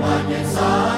one inside.